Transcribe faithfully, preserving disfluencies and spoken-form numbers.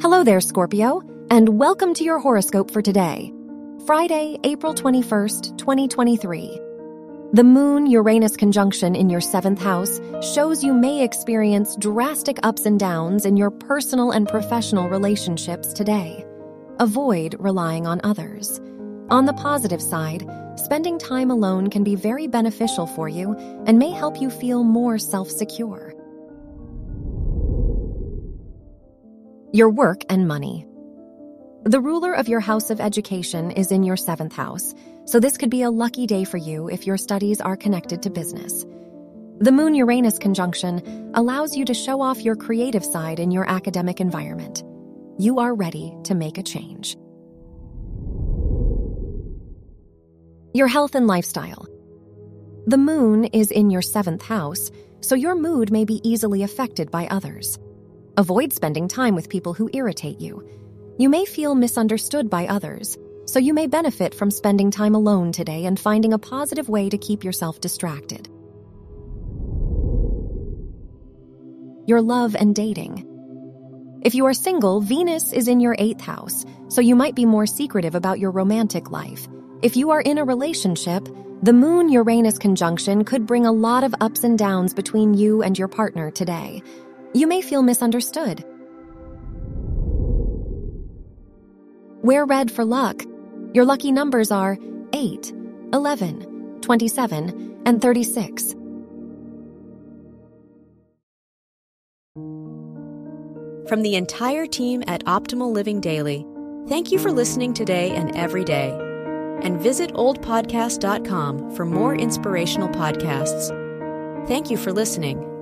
Hello there, Scorpio, and welcome to your horoscope for today, Friday, April twenty-first, twenty twenty-three. The Moon-Uranus conjunction in your seventh house shows you may experience drastic ups and downs in your personal and professional relationships today. Avoid relying on others. On the positive side, spending time alone can be very beneficial for you and may help you feel more self-secure. Your work and money. The ruler of your house of education is in your seventh house, so this could be a lucky day for you if your studies are connected to business. The Moon-Uranus conjunction allows you to show off your creative side in your academic environment. You are ready to make a change. Your health and lifestyle. The moon is in your seventh house, so your mood may be easily affected by others. Avoid spending time with people who irritate you. You may feel misunderstood by others, so you may benefit from spending time alone today and finding a positive way to keep yourself distracted. Your love and dating. If you are single, Venus is in your eighth house, so you might be more secretive about your romantic life. If you are in a relationship, the Moon-Uranus conjunction could bring a lot of ups and downs between you and your partner today. You may feel misunderstood. Wear red for luck. Your lucky numbers are eight, eleven, twenty-seven, and thirty-six. From the entire team at Optimal Living Daily, thank you for listening today and every day. And visit old podcast dot com for more inspirational podcasts. Thank you for listening.